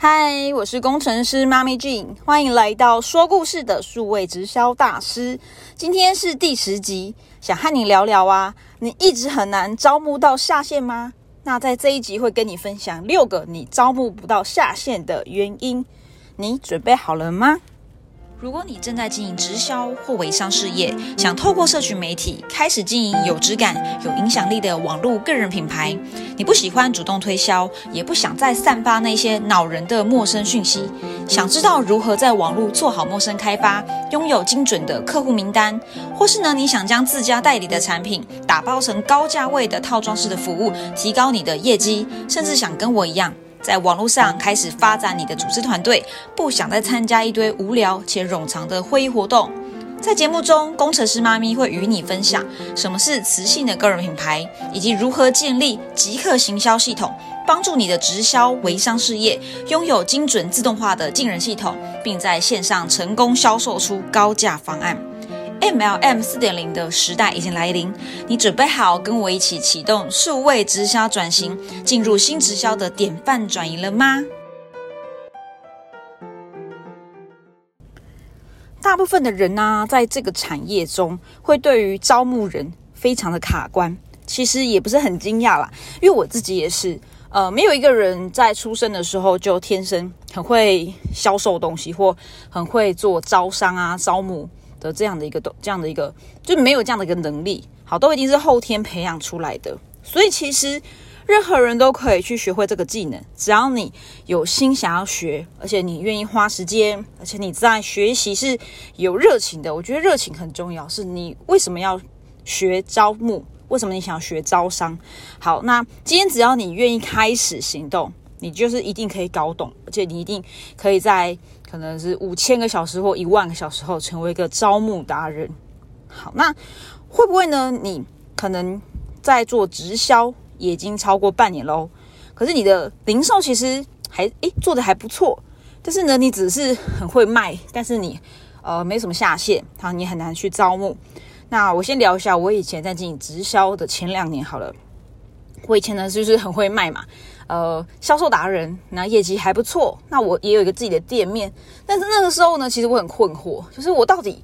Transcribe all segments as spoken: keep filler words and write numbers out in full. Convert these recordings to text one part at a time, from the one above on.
嗨，我是工程师妈咪 Jean， 欢迎来到说故事的数位直销大师。今天是第十集，想和你聊聊啊，你一直很难招募到下线吗？那在这一集会跟你分享六个你招募不到下线的原因，你准备好了吗？如果你正在经营直销或微商事业，想透过社群媒体开始经营有质感、有影响力的网络个人品牌，你不喜欢主动推销，也不想再散发那些恼人的陌生讯息，想知道如何在网络做好陌生开发，拥有精准的客户名单，或是呢，你想将自家代理的产品打包成高价位的套装式的服务，提高你的业绩，甚至想跟我一样在网络上开始发展你的组织团队，不想再参加一堆无聊且冗长的会议活动。在节目中，工程师妈咪会与你分享什么是磁性的个人品牌，以及如何建立即刻行销系统，帮助你的直销微商事业拥有精准自动化的进人系统，并在线上成功销售出高价方案。M L M 四点零 的时代已经来临，你准备好跟我一起启动数位直销转型，进入新直销的典范转移了吗？大部分的人啊，在这个产业中会对于招募人非常的卡关，其实也不是很惊讶啦，因为我自己也是呃，没有一个人在出生的时候就天生很会销售东西，或很会做招商啊、招募的这样的一个这样的一个就没有这样的一个能力，好，都一定是后天培养出来的。所以其实任何人都可以去学会这个技能，只要你有心想要学，而且你愿意花时间，而且你在学习是有热情的。我觉得热情很重要，是你为什么要学招募，为什么你想要学招商。好，那今天只要你愿意开始行动，你就是一定可以搞懂，而且你一定可以在可能是五千个小时或一万个小时后成为一个招募达人。好，那会不会呢？你可能在做直销也已经超过半年咯，可是你的零售其实还诶做得还不错，但是呢，你只是很会卖，但是你呃没什么下线，好，你很难去招募。那我先聊一下我以前在经营直销的前两年好了。我以前呢就是很会卖嘛，呃，销售达人，那业绩还不错。那我也有一个自己的店面，但是那个时候呢，其实我很困惑，就是我到底，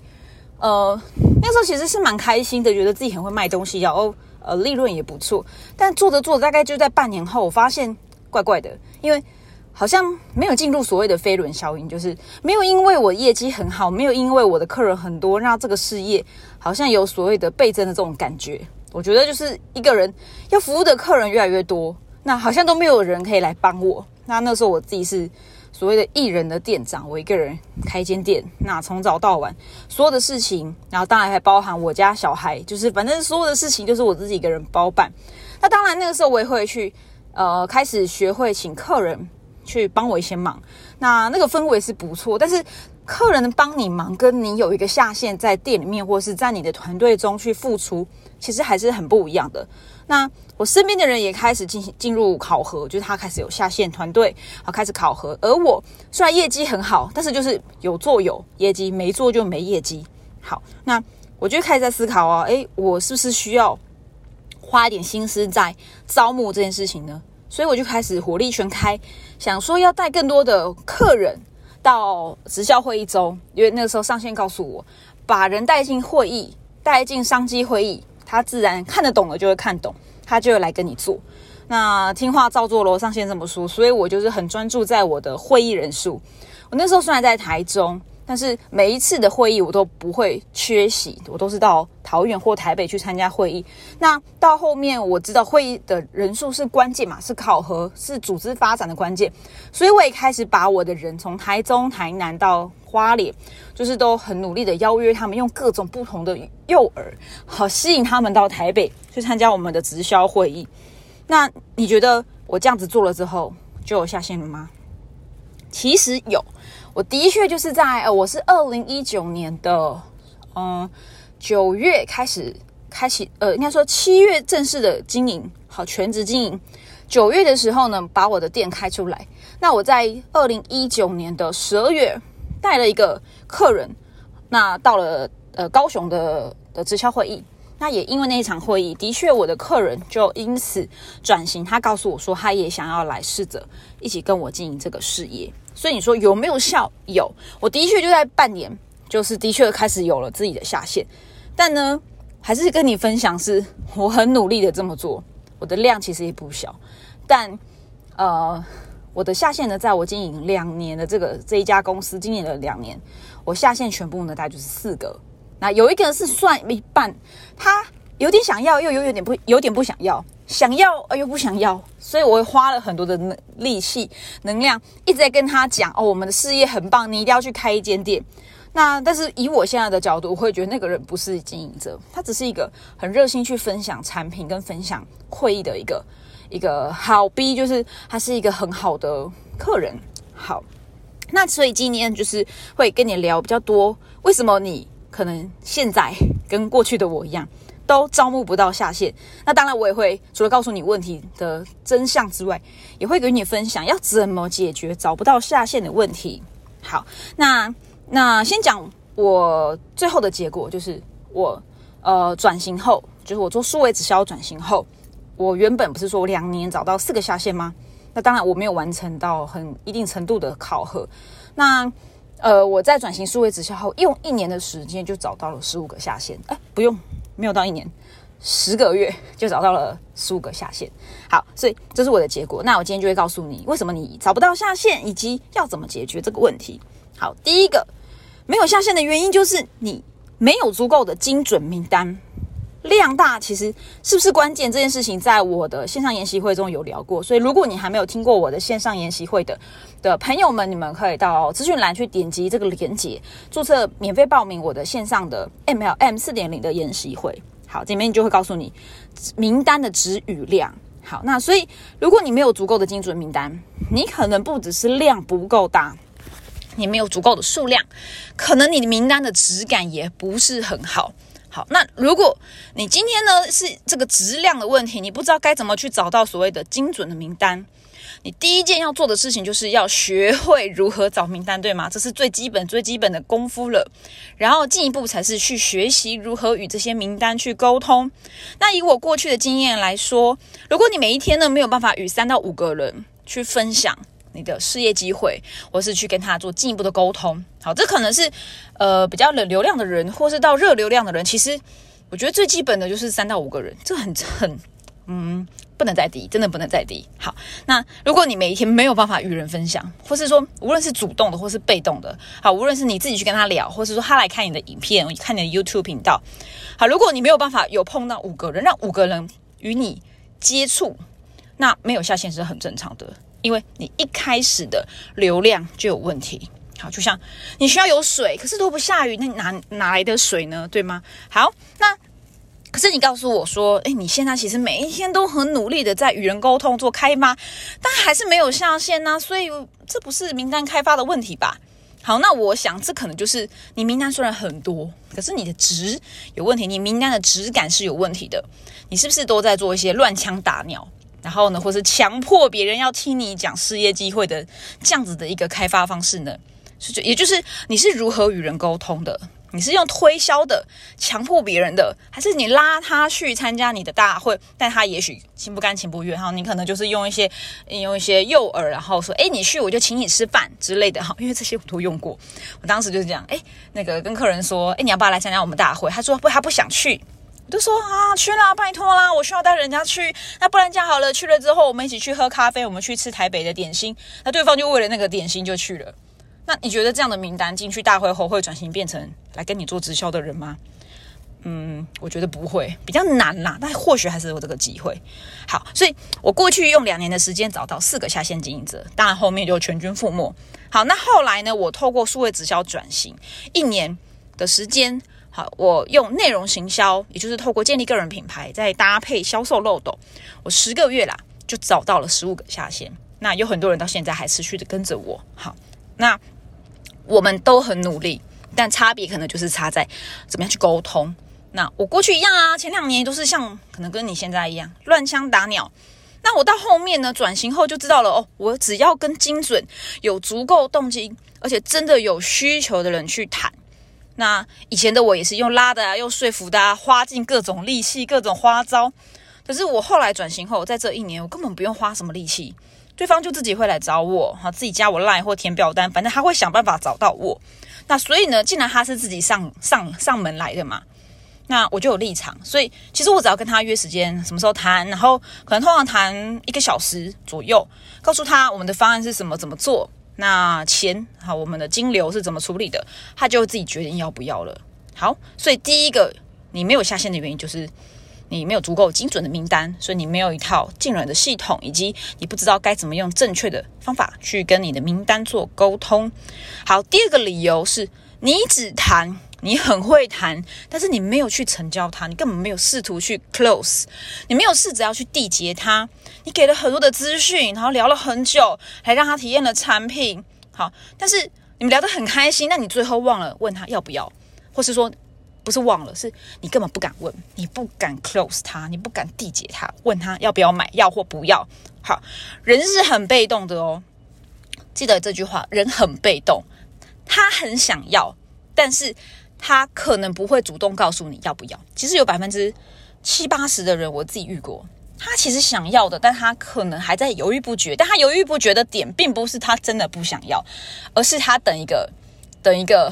呃，那时候其实是蛮开心的，觉得自己很会卖东西，然后呃，利润也不错。但做着做着，大概就在半年后，我发现怪怪的，因为好像没有进入所谓的飞轮效应，就是没有因为我业绩很好，没有因为我的客人很多，让这个事业好像有所谓的倍增的这种感觉。我觉得就是一个人要服务的客人越来越多，那好像都没有人可以来帮我。那那时候我自己是所谓的艺人的店长，我一个人开一间店，那从早到晚所有的事情，然后当然还包含我家小孩，就是反正所有的事情就是我自己一个人包办。那当然那个时候我也会去呃开始学会请客人去帮我一些忙，那那个氛围是不错，但是客人帮你忙跟你有一个下线在店里面或是在你的团队中去付出，其实还是很不一样的。那我身边的人也开始进进入考核，就是他开始有下线团队，好，开始考核。而我虽然业绩很好，但是就是有做有业绩，没做就没业绩。好，那我就开始在思考啊，诶，我是不是需要花一点心思在招募这件事情呢？所以我就开始火力全开，想说要带更多的客人到直销会议中，因为那个时候上线告诉我，把人带进会议，带进商机会议，他自然看得懂了就会看懂，他就会来跟你做。那听话照做咯，上线这么说，所以我就是很专注在我的会议人数。我那时候虽然在台中，但是每一次的会议我都不会缺席，我都是到桃园或台北去参加会议。那到后面我知道会议的人数是关键嘛，是考核，是组织发展的关键，所以我也开始把我的人从台中、台南到花莲，就是都很努力的邀约他们，用各种不同的诱饵，好吸引他们到台北去参加我们的直销会议。那你觉得我这样子做了之后就有下线了吗？其实有，我的确就是在呃，我是二零一九年的嗯九月开始开始，呃，应该说七月正式的经营，好，全职经营。九月的时候呢，把我的店开出来。那我在二零一九年的十二月带了一个客人，那到了呃高雄的的直销会议。那也因为那一场会议，的确我的客人就因此转型，他告诉我说他也想要来试着一起跟我经营这个事业。所以你说有没有效？有，我的确就在半年就是的确开始有了自己的下限。但呢，还是跟你分享是我很努力的这么做，我的量其实也不小，但呃我的下限呢，在我经营两年的这个这一家公司，经营了两年，我下限全部呢大概就是四个。那有一个是算一半，他有点想要，又有点不，有点不想要，想要又不想要，所以我花了很多的能力气、能量，一直在跟他讲哦，我们的事业很棒，你一定要去开一间店。那但是以我现在的角度，我会觉得那个人不是经营者，他只是一个很热心去分享产品跟分享会议的一个。一个好 B 就是他是一个很好的客人。好，那所以今天就是会跟你聊比较多，为什么你可能现在跟过去的我一样都招募不到下线。那当然我也会除了告诉你问题的真相之外，也会跟你分享要怎么解决找不到下线的问题。好，那那先讲我最后的结果，就是我呃转型后，就是我做数位直销转型后，我原本不是说我两年找到四个下线吗？那当然我没有完成到很一定程度的考核。那呃，我在转型数位直销后，用一年的时间就找到了十五个下线。哎，不用，没有到一年，十个月就找到了十五个下线。好，所以这是我的结果。那我今天就会告诉你，为什么你找不到下线，以及要怎么解决这个问题。好，第一个没有下线的原因就是你没有足够的精准名单。量大其实是不是关键这件事情，在我的线上研习会中有聊过，所以如果你还没有听过我的线上研习会的的朋友们，你们可以到资讯栏去点击这个连结，注册免费报名我的线上的 M L M 四点零 的研习会。好，这里面就会告诉你名单的质与量。好，那所以如果你没有足够的精准名单，你可能不只是量不够大，你没有足够的数量，可能你的名单的质感也不是很好。好，那如果你今天呢是这个质量的问题，你不知道该怎么去找到所谓的精准的名单，你第一件要做的事情就是要学会如何找名单，对吗？这是最基本最基本的功夫了。然后进一步才是去学习如何与这些名单去沟通。那以我过去的经验来说，如果你每一天呢没有办法与三到五个人去分享你的事业机会，或是去跟他做进一步的沟通。好，这可能是呃比较冷流量的人，或是到热流量的人。其实我觉得最基本的就是三到五个人，这很很嗯不能再低，真的不能再低。好，那如果你每一天没有办法与人分享，或是说无论是主动的或是被动的，好，无论是你自己去跟他聊，或是说他来看你的影片，看你的 YouTube 频道。好，如果你没有办法有碰到五个人，让五个人与你接触，那没有下线是很正常的。因为你一开始的流量就有问题。好，就像你需要有水，可是都不下雨，那你 哪, 哪来的水呢？对吗？好，那可是你告诉我说，诶，你现在其实每一天都很努力的在与人沟通做开发，但还是没有下线啊，所以这不是名单开发的问题吧？好，那我想这可能就是你名单虽然很多，可是你的质有问题，你名单的质感是有问题的。你是不是都在做一些乱枪打鸟？然后呢，或是强迫别人要听你讲事业机会的这样子的一个开发方式呢？也就是你是如何与人沟通的？你是用推销的、强迫别人的，还是你拉他去参加你的大会，但他也许心不甘情不愿？哈，你可能就是用一些用一些诱饵，然后说：“哎，你去我就请你吃饭之类的。”哈，因为这些我都用过，我当时就是这样。哎，那个跟客人说：“哎，你要不要来参加我们大会？”他说：“不，他不想去。”我就说啊，去啦，拜托啦，我需要带人家去。那不然这样好了，去了之后我们一起去喝咖啡，我们去吃台北的点心。那对方就为了那个点心就去了。那你觉得这样的名单进去大会后会转型变成来跟你做直销的人吗？嗯，我觉得不会，比较难啦。但或许还是有这个机会。好，所以我过去用两年的时间找到四个下线经营者，当然后面就全军覆没。好，那后来呢？我透过数位直销转型，一年的时间。好，我用内容行销，也就是透过建立个人品牌，再搭配销售漏斗，我十个月啦就找到了十五个下线。那有很多人到现在还持续的跟着我。好，那我们都很努力，但差别可能就是差在怎么样去沟通。那我过去一样啊，前两年都是像可能跟你现在一样乱枪打鸟。那我到后面呢，转型后就知道了哦，我只要跟精准、有足够动机，而且真的有需求的人去谈。那以前的我也是用拉的啊，用说服的啊，花尽各种力气、各种花招。可是我后来转型后，在这一年我根本不用花什么力气，对方就自己会来找我，自己加我 LINE 或填表单，反正他会想办法找到我。那所以呢，既然他是自己上上上门来的嘛，那我就有立场。所以其实我只要跟他约时间，什么时候谈，然后可能通常谈一个小时左右，告诉他我们的方案是什么，怎么做，那钱好，我们的金流是怎么处理的，他就自己决定要不要了。好，所以第一个你没有下线的原因就是你没有足够精准的名单，所以你没有一套进人的系统，以及你不知道该怎么用正确的方法去跟你的名单做沟通。好，第二个理由是你只谈，你很会谈，但是你没有去成交它，你根本没有试图去 close， 你没有试着要去缔结它，你给了很多的资讯，然后聊了很久，还让他体验了产品。好，但是你们聊得很开心，那你最后忘了问他要不要，或是说不是忘了，是你根本不敢问，你不敢 close 它，你不敢缔结它，问他要不要买，要或不要。好，人是很被动的哦，记得这句话，人很被动，他很想要，但是他可能不会主动告诉你要不要。其实有百分之七八十的人，我自己遇过，他其实想要的，但他可能还在犹豫不决。但他犹豫不决的点，并不是他真的不想要，而是他等一个等一个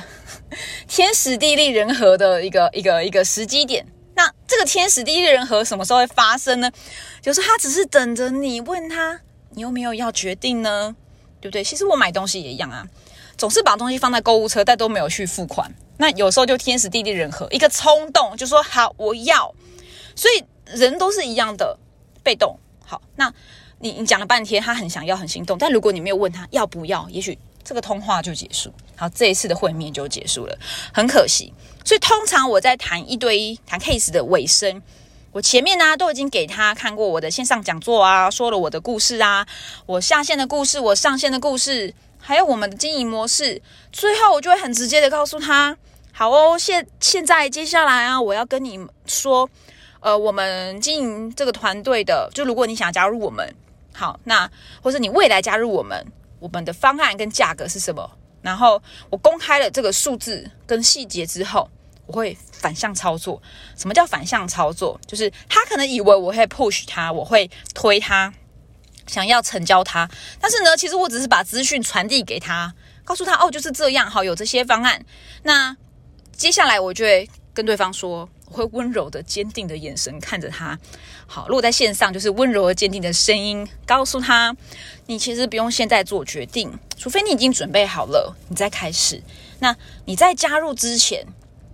天时地利人和的一个一个一个时机点。那这个天时地利人和什么时候会发生呢？就是他只是等着你问他，你有没有要决定呢？对不对？其实我买东西也一样啊，总是把东西放在购物车，但都没有去付款。那有时候就天时地利人和，一个冲动就说好我要，所以人都是一样的被动。好，那你你讲了半天，他很想要很心动，但如果你没有问他要不要，也许这个通话就结束，好，这一次的会面就结束了，很可惜。所以通常我在谈一对一谈 case 的尾声，我前面呢、啊、都已经给他看过我的线上讲座啊，说了我的故事啊，我下线的故事，我上线的故事。还有我们的经营模式，最后我就会很直接的告诉他，好哦，现现在接下来啊，我要跟你说，呃，我们经营这个团队的，就如果你想加入我们，好，那或是你未来加入我们，我们的方案跟价格是什么？然后我公开了这个数字跟细节之后，我会反向操作。什么叫反向操作？就是他可能以为我会 push 他，我会推他，想要成交他，但是呢，其实我只是把资讯传递给他，告诉他哦，就是这样，好，有这些方案。那接下来我就会跟对方说，我会温柔的、坚定的眼神看着他。好，如果在线上，就是温柔而坚定的声音告诉他，你其实不用现在做决定，除非你已经准备好了，你再开始。那你在加入之前，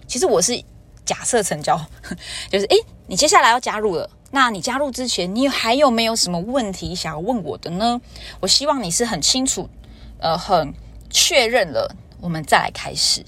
其实我是假设成交，就是诶，你接下来要加入了。那你加入之前，你还有没有什么问题想要问我的呢？我希望你是很清楚，呃，很确认了，我们再来开始。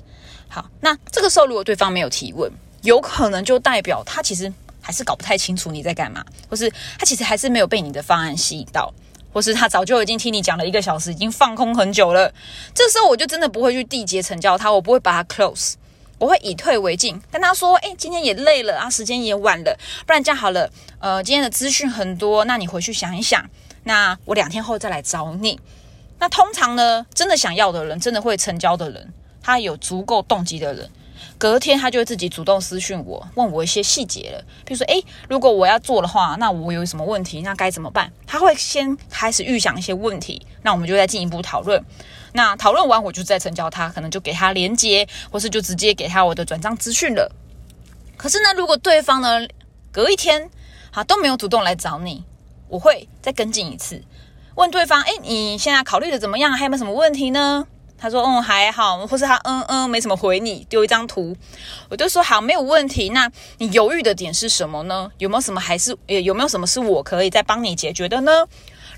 好，那这个时候如果对方没有提问，有可能就代表他其实还是搞不太清楚你在干嘛，或是他其实还是没有被你的方案吸引到，或是他早就已经听你讲了一个小时，已经放空很久了。这时候我就真的不会去缔结成交他，我不会把他 close。我会以退为进，跟他说，诶，今天也累了啊，时间也晚了，不然这样好了，呃，今天的资讯很多，那你回去想一想，那我两天后再来找你。那通常呢，真的想要的人，真的会成交的人，他有足够动机的人，隔天他就会自己主动私讯我，问我一些细节了，比如说，诶，如果我要做的话，那我有什么问题，那该怎么办？他会先开始预想一些问题，那我们就再进一步讨论。那讨论完我就再成交他，可能就给他连结，或是就直接给他我的转账资讯了。可是呢，如果对方呢隔一天好都没有主动来找你，我会再跟进一次，问对方，诶，你现在考虑的怎么样？还有没有什么问题呢？他说嗯还好，或是他嗯嗯没什么回你，丢一张图，我就说好，没有问题。那你犹豫的点是什么呢？有没有什么还是有没有什么是我可以再帮你解决的呢？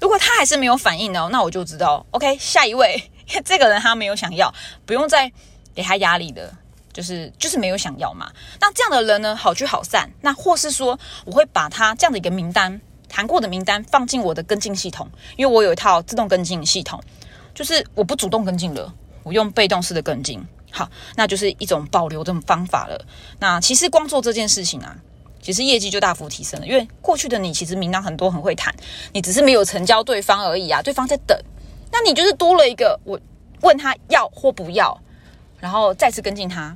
如果他还是没有反应呢，那我就知道 OK 下一位，这个人他没有想要，不用再给他压力的，就是就是没有想要嘛。那这样的人呢，好聚好散。那或是说，我会把他这样的一个名单，谈过的名单放进我的跟进系统，因为我有一套自动跟进系统，就是我不主动跟进了，我用被动式的跟进。好，那就是一种保留的方法了。那其实光做这件事情啊，其实业绩就大幅提升了，因为过去的你其实名单很多，很会谈，你只是没有成交对方而已啊，对方在等。那你就是多了一个我问他要或不要，然后再次跟进他，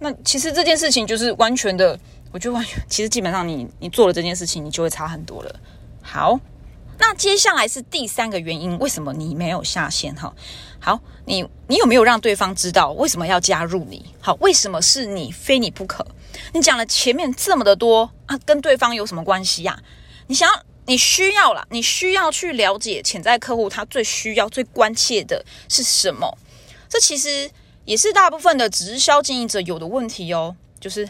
那其实这件事情就是完全的，我觉得完全，其实基本上你你做了这件事情，你就会差很多了。好，那接下来是第三个原因，为什么你没有下线？哈，好，你你有没有让对方知道为什么要加入你？好，为什么是你非你不可？你讲了前面这么的多啊，跟对方有什么关系呀、啊？你想要。你需要啦，你需要去了解潜在客户他最需要、最关切的是什么。这其实也是大部分的直销经营者有的问题哦，就是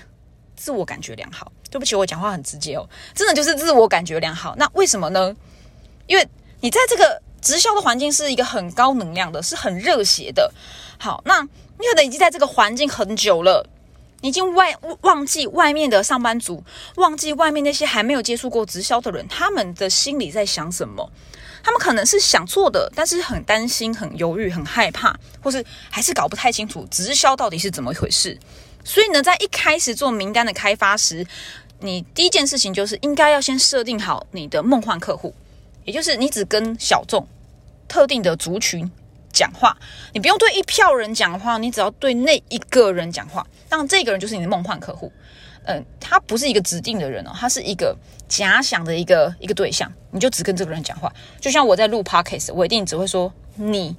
自我感觉良好。对不起，我讲话很直接哦，真的就是自我感觉良好。那为什么呢？因为你在这个直销的环境是一个很高能量的，是很热血的。好，那你可能已经在这个环境很久了。你已经外忘记外面的上班族，忘记外面那些还没有接触过直销的人，他们的心里在想什么？他们可能是想做的，但是很担心、很犹豫、很害怕，或是还是搞不太清楚直销到底是怎么一回事。所以呢，在一开始做名单的开发时，你第一件事情就是应该要先设定好你的梦幻客户，也就是你只跟小众、特定的族群讲话，你不用对一票人讲话，你只要对那一个人讲话，让这个人就是你的梦幻客户。嗯、呃，他不是一个指定的人哦，他是一个假想的一个一个对象，你就只跟这个人讲话。就像我在录 podcast， 我一定只会说你、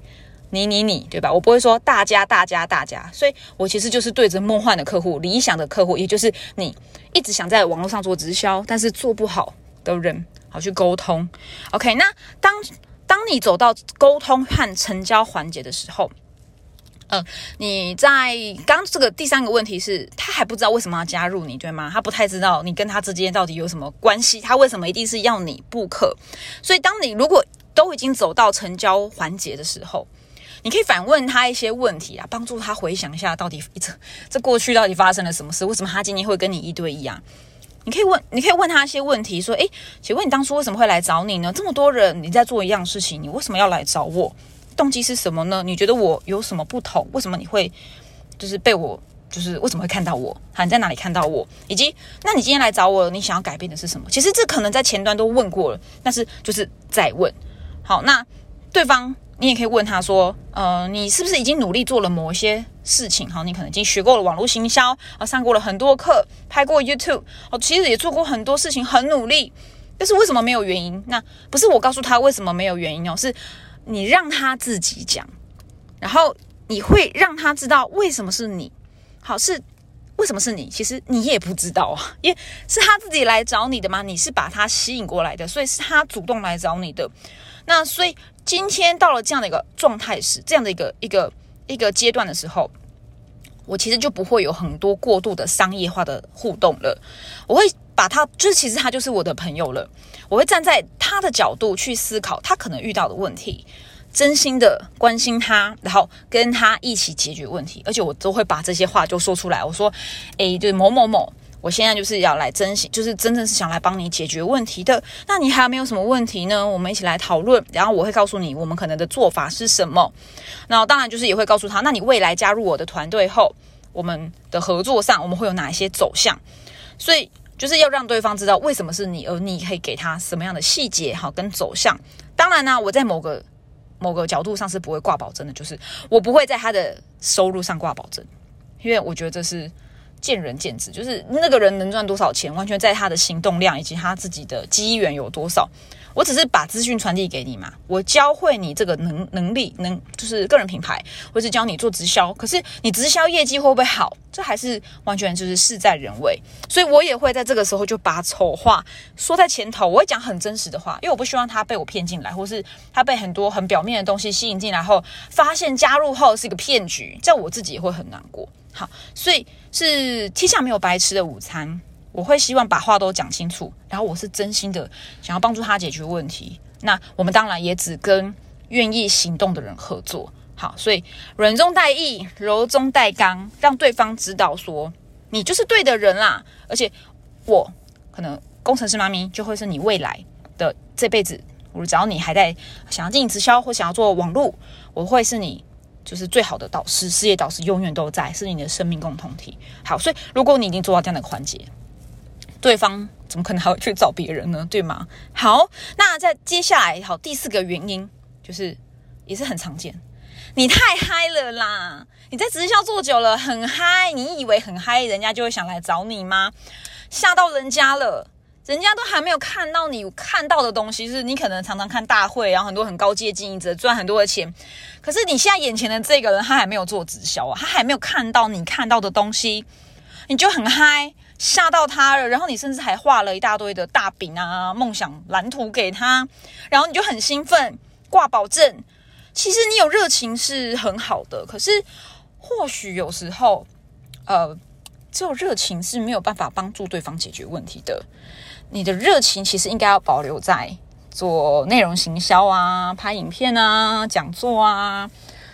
你、你、你，对吧？我不会说大家、大家、大家。所以我其实就是对着梦幻的客户、理想的客户，也就是你一直想在网络上做直销，但是做不好的人，好去沟通。OK， 那当。当你走到沟通和成交环节的时候，呃，你在刚这个第三个问题是，他还不知道为什么要加入你，对吗？他不太知道你跟他之间到底有什么关系，他为什么一定是要你不可。所以，当你如果都已经走到成交环节的时候，你可以反问他一些问题啊，帮助他回想一下到底这这过去到底发生了什么事，为什么他今天会跟你一对一啊？你可以问，你可以问他一些问题，说：“哎，请问你当初为什么会来找你呢？这么多人，你在做一样事情，你为什么要来找我？动机是什么呢？你觉得我有什么不同？为什么你会就是被我就是为什么会看到我？好，你在哪里看到我？以及，那你今天来找我，你想要改变的是什么？其实这可能在前端都问过了，但是就是再问。好，那对方你也可以问他说：呃，你是不是已经努力做了某些？”事情哈，你可能已经学过了网络行销啊，上过了很多课，拍过 YouTube 哦，其实也做过很多事情，很努力，但是为什么没有原因？那不是我告诉他为什么没有原因哦，是你让他自己讲，然后你会让他知道为什么是你，好是为什么是你？其实你也不知道啊，因为是他自己来找你的嘛，你是把他吸引过来的，所以是他主动来找你的。那所以今天到了这样的一个状态时，这样的一个一个一个阶段的时候。我其实就不会有很多过度的商业化的互动了，我会把他，就是其实他就是我的朋友了，我会站在他的角度去思考他可能遇到的问题，真心的关心他，然后跟他一起解决问题，而且我都会把这些话就说出来，我说，诶，对某某某，我现在就是要来珍惜，就是真正是想来帮你解决问题的。那你还有没有什么问题呢？我们一起来讨论，然后我会告诉你我们可能的做法是什么。那当然就是也会告诉他，那你未来加入我的团队后，我们的合作上我们会有哪一些走向？所以就是要让对方知道为什么是你，而你可以给他什么样的细节好跟走向。当然呢、啊，我在某个某个角度上是不会挂保证的，就是我不会在他的收入上挂保证，因为我觉得这是。见仁见智，就是那个人能赚多少钱，完全在他的行动量以及他自己的机缘有多少。我只是把资讯传递给你嘛，我教会你这个能能力，能就是个人品牌，或是教你做直销。可是你直销业绩会不会好，这还是完全就是事在人为。所以我也会在这个时候就把丑话说在前头，我会讲很真实的话，因为我不希望他被我骗进来，或是他被很多很表面的东西吸引进来后，发现加入后是一个骗局，这样我自己也会很难过。好，所以是天下没有白吃的午餐，我会希望把话都讲清楚，然后我是真心的想要帮助他解决问题。那我们当然也只跟愿意行动的人合作。好，所以软中带硬，柔中带刚，让对方知道说你就是对的人啦，而且我可能工程师妈咪就会是你未来的这辈子，我只要你还在想要进行直销或想要做网络，我会是你就是最好的导师，事业导师永远都在，是你的生命共同体。好，所以如果你已经做到这样的环节，对方怎么可能还会去找别人呢？对吗？好，那在接下来，好，第四个原因就是也是很常见，你太嗨了啦，你在直销做久了很嗨，你以为很嗨人家就会想来找你吗？吓到人家了，人家都还没有看到你看到的东西，就是你可能常常看大会，然后很多很高阶经营者赚很多的钱，可是你现在眼前的这个人他还没有做直销啊，他还没有看到你看到的东西，你就很嗨，吓到他了，然后你甚至还画了一大堆的大饼啊梦想蓝图给他，然后你就很兴奋挂保证。其实你有热情是很好的，可是或许有时候呃只有热情是没有办法帮助对方解决问题的。你的热情其实应该要保留在做内容行销啊，拍影片啊，讲座啊，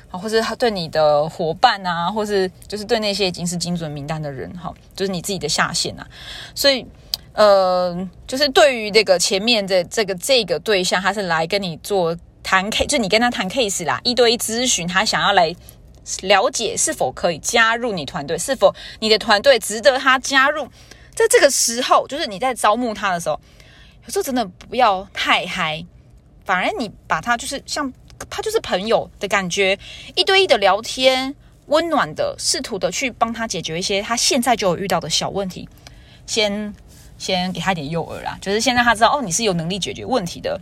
或是对你的伙伴啊，或是就是对那些已经是精准名单的人，就是你自己的下线啊。所以呃就是对于这个前面的这个这个对象，他是来跟你做谈 case， 就你跟他谈 case 啦，一对一咨询，他想要来了解是否可以加入你团队，是否你的团队值得他加入。在这个时候，就是你在招募他的时候，有时候真的不要太嗨，反而你把他就是像他就是朋友的感觉，一对一的聊天，温暖的，试图的去帮他解决一些他现在就有遇到的小问题，先先给他一点诱饵啦，就是先让他知道哦，你是有能力解决问题的，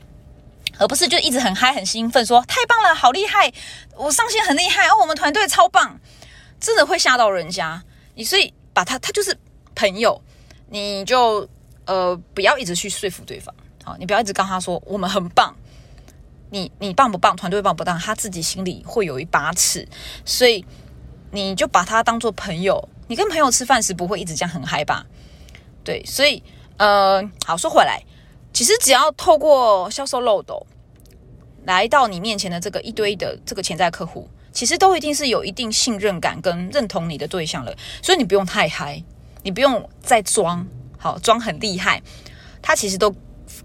而不是就一直很嗨很兴奋说太棒了，好厉害，我上线很厉害哦，我们团队超棒，真的会吓到人家。你所以把他他就是朋友，你就呃不要一直去说服对方，好，你不要一直告诉他说我们很棒。你你棒不棒，团队棒不棒，他自己心里会有一把尺，所以你就把他当做朋友。你跟朋友吃饭时不会一直这样很嗨吧？对，所以呃，好，说回来，其实只要透过销售漏斗来到你面前的这个一对一的这个潜在客户，其实都一定是有一定信任感跟认同你的对象了，所以你不用太嗨，你不用再装，好，装很厉害，他其实都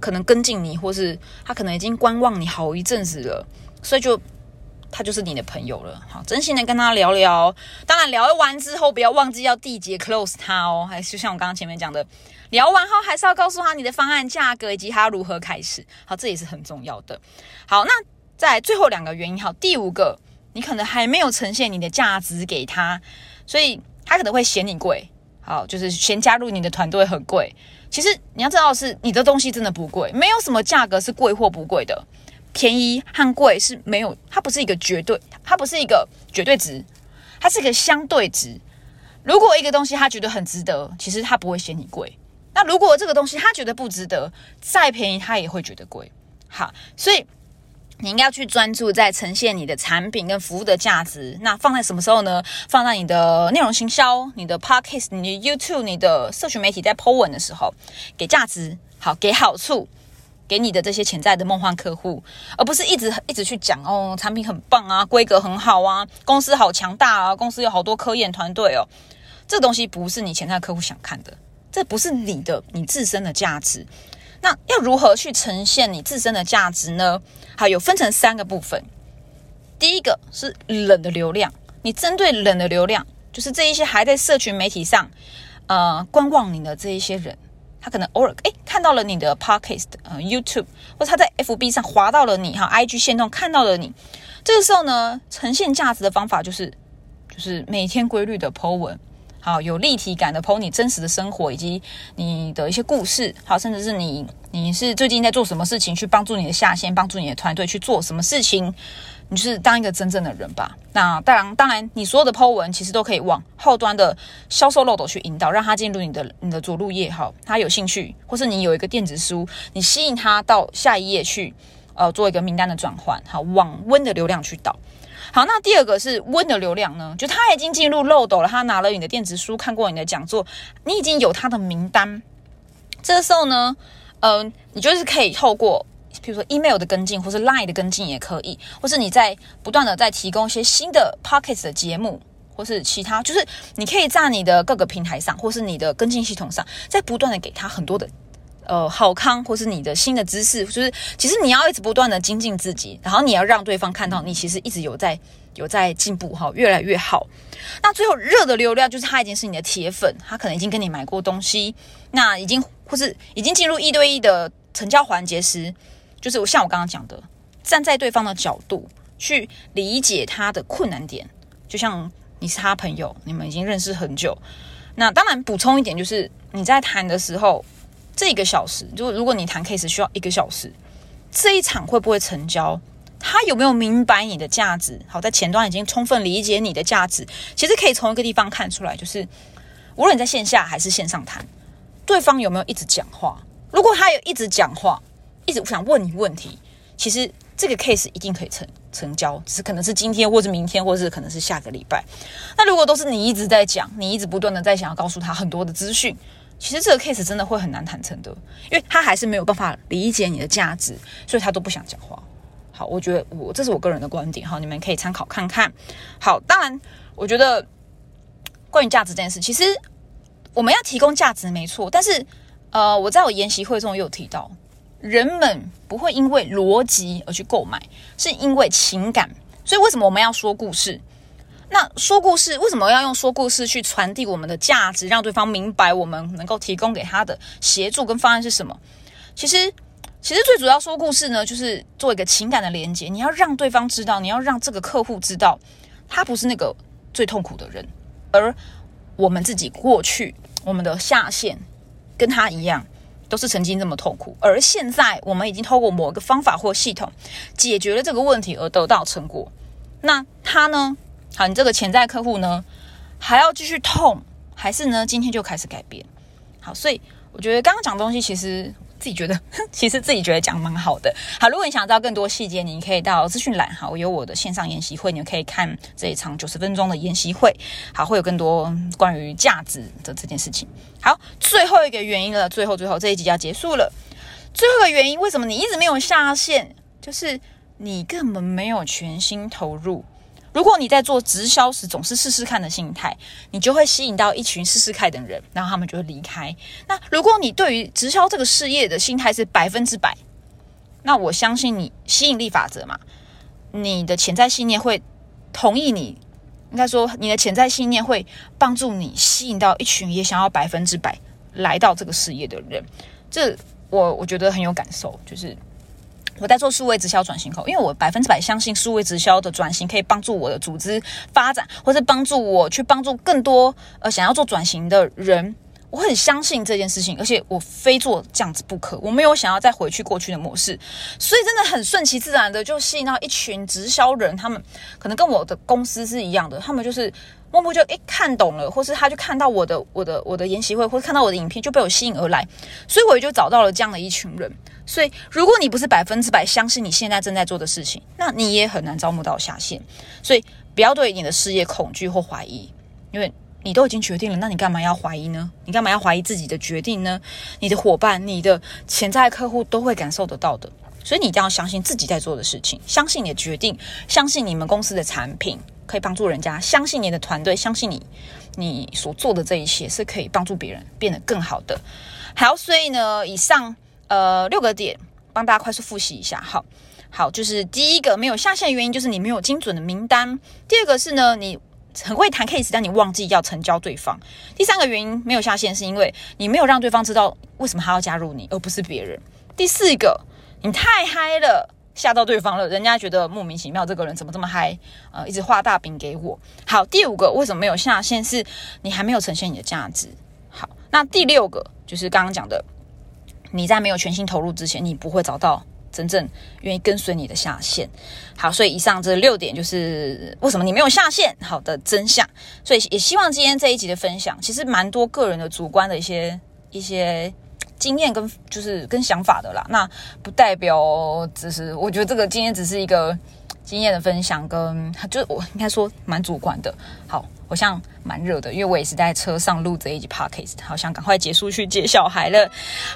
可能跟进你，或是他可能已经观望你好一阵子了，所以就他就是你的朋友了。好，真心的跟他聊聊，当然聊完之后不要忘记要缔结 close 他哦，还就像我刚刚前面讲的，聊完后还是要告诉他你的方案、价格以及他如何开始。好，这也是很重要的。好，那再来最后两个原因。好，第五个，你可能还没有呈现你的价值给他，所以他可能会嫌你贵。好，就是先加入你的团队很贵。其实你要知道的是，你的东西真的不贵，没有什么价格是贵或不贵的，便宜和贵是没有，它不是一个绝对，它不是一个绝对值，它是一个相对值。如果一个东西他觉得很值得，其实他不会嫌你贵。那如果这个东西他觉得不值得，再便宜他也会觉得贵。好，所以你应该要去专注在呈现你的产品跟服务的价值。那放在什么时候呢？放在你的内容行销、你的 Podcast、你的 YouTube、你的社群媒体在 po 文的时候，给价值，好，给好处，给你的这些潜在的梦幻客户，而不是一直一直去讲哦，产品很棒啊，规格很好啊，公司好强大啊，公司有好多科研团队哦。这东西不是你潜在客户想看的，这不是你的你自身的价值。那要如何去呈现你自身的价值呢？好，有分成三个部分。第一个是冷的流量，你针对冷的流量，就是这一些还在社群媒体上呃观望你的这一些人，他可能偶尔诶看到了你的 Podcast、呃、YouTube， 或者他在 F B 上滑到了你，还有 I G 限动看到了你。这个时候呢，呈现价值的方法就是就是每天规律的 po 文。好，有立体感的 po 你真实的生活以及你的一些故事，好，甚至是你你是最近在做什么事情，去帮助你的下线，帮助你的团队去做什么事情，你就是当一个真正的人吧。那当然，当然你所有的 po 文其实都可以往后端的销售漏斗去引导，让他进入你的你的着陆页，好，他有兴趣，或是你有一个电子书，你吸引他到下一页去，呃，做一个名单的转换，好，往温的流量去导。好，那第二个是温的流量呢，就他已经进入漏斗了，他拿了你的电子书，看过你的讲座，你已经有他的名单。这个时候呢，嗯、呃，你就是可以透过比如说 email 的跟进，或是 line 的跟进也可以，或是你在不断的在提供一些新的 podcast 的节目，或是其他，就是你可以在你的各个平台上，或是你的跟进系统上，在不断的给他很多的呃好康，或是你的新的知识，就是其实你要一直不断的精进自己，然后你要让对方看到你其实一直有在有在进步，好，越来越好。那最后热的流量就是他已经是你的铁粉，他可能已经跟你买过东西，那已经或是已经进入一对一的成交环节时，就是像我刚刚讲的，站在对方的角度去理解他的困难点。就像你是他朋友，你们已经认识很久。那当然补充一点，就是你在谈的时候，这一个小时，就如果你谈 case 需要一个小时，这一场会不会成交？他有没有明白你的价值？好，在前端已经充分理解你的价值，其实可以从一个地方看出来，就是无论你在线下还是线上谈，对方有没有一直讲话？如果他有一直讲话，一直想问你问题，其实这个 case 一定可以成成交，只是可能是今天，或是明天，或是可能是下个礼拜。那如果都是你一直在讲，你一直不断的在想要告诉他很多的资讯，其实这个 case 真的会很难谈成的，因为他还是没有办法理解你的价值，所以他都不想讲话。好，我觉得我这是我个人的观点，好，你们可以参考看看。好，当然，我觉得关于价值这件事，其实我们要提供价值没错，但是呃，我在我研习会中也有提到，人们不会因为逻辑而去购买，是因为情感。所以为什么我们要说故事？那说故事，为什么要用说故事去传递我们的价值，让对方明白我们能够提供给他的协助跟方案是什么？其实。其实最主要说故事呢，就是做一个情感的连接。你要让对方知道，你要让这个客户知道，他不是那个最痛苦的人，而我们自己过去，我们的下线跟他一样，都是曾经这么痛苦，而现在我们已经透过某个方法或系统解决了这个问题而得到成果。那他呢？好，你这个潜在客户呢，还要继续痛，还是呢？今天就开始改变？好，所以我觉得刚刚讲的东西其实。自己觉得其实自己觉得讲蛮好的。好，如果你想知道更多细节，你可以到资讯栏，好，有我的线上研习会，你们可以看这一场九十分钟的研习会，好，会有更多关于价值的这件事情。好，最后一个原因了，最后最后这一集要结束了。最后一个原因，为什么你一直没有下线，就是你根本没有全心投入。如果你在做直销时总是试试看的心态，你就会吸引到一群试试看的人，然后他们就会离开。那如果你对于直销这个事业的心态是百分之百，那我相信你吸引力法则嘛，你的潜在信念会同意你，应该说你的潜在信念会帮助你吸引到一群也想要百分之百来到这个事业的人。这我我觉得很有感受，就是。我在做数位直销转型后，因为我百分之百相信数位直销的转型可以帮助我的组织发展，或是帮助我去帮助更多呃想要做转型的人。我很相信这件事情，而且我非做这样子不可。我没有想要再回去过去的模式，所以真的很顺其自然的就吸引到一群直销人，他们可能跟我的公司是一样的，他们就是默默就诶看懂了，或是他就看到我的我的我的研习会，或是看到我的影片就被我吸引而来，所以我也就找到了这样的一群人。所以如果你不是百分之百相信你现在正在做的事情，那你也很难招募到下线。所以不要对你的事业恐惧或怀疑，因为你都已经决定了，那你干嘛要怀疑呢？你干嘛要怀疑自己的决定呢？你的伙伴、你的潜在客户都会感受得到的。所以你一定要相信自己在做的事情，相信你的决定，相信你们公司的产品可以帮助人家，相信你的团队，相信你你所做的这一切是可以帮助别人变得更好的。好，所以呢，以上呃六个点帮大家快速复习一下。好好，就是第一个没有下线的原因，就是你没有精准的名单。第二个是呢，你很会谈 case， 但你忘记要成交对方。第三个原因，没有下线是因为你没有让对方知道为什么他要加入你，而不是别人。第四个，你太嗨了，吓到对方了，人家觉得莫名其妙，这个人怎么这么嗨？呃，一直画大饼给我。好，第五个，为什么没有下线？是你还没有呈现你的价值。好，那第六个就是刚刚讲的，你在没有全心投入之前，你不会找到真正愿意跟随你的下线。好，所以以上这六点就是为什么你没有下线好的真相。所以也希望今天这一集的分享，其实蛮多个人的主观的一些一些经验跟就是跟想法的啦。那不代表只是我觉得这个今天只是一个经验的分享，跟就是我应该说蛮主观的。好，我像蛮热的，因为我也是在车上录这一集 podcast， 好想赶快结束去接小孩了。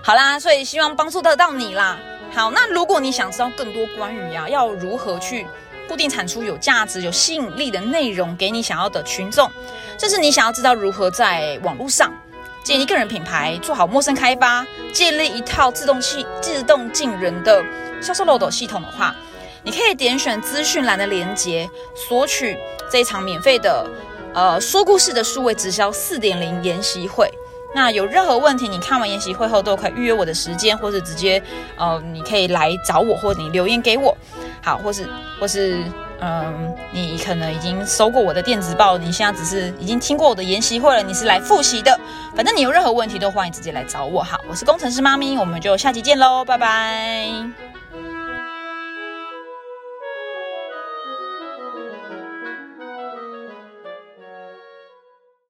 好啦，所以希望帮助得到你啦。好，那如果你想知道更多关于啊要如何去固定产出有价值、有吸引力的内容给你想要的群众，这是你想要知道如何在网络上建立个人品牌、做好陌生开发、建立一套自动气自动进人的销售漏斗系统的话，你可以点选资讯栏的连结，索取这一场免费的呃说故事的数位直销 四点零 研习会。那有任何问题，你看完研习会后都可以预约我的时间，或是直接呃，你可以来找我，或者你留言给我，好，或是或是嗯，你可能已经收过我的电子报，你现在只是已经听过我的研习会了，你是来复习的。反正你有任何问题都欢迎直接来找我。好，我是工程师妈咪，我们就下期见咯，拜拜。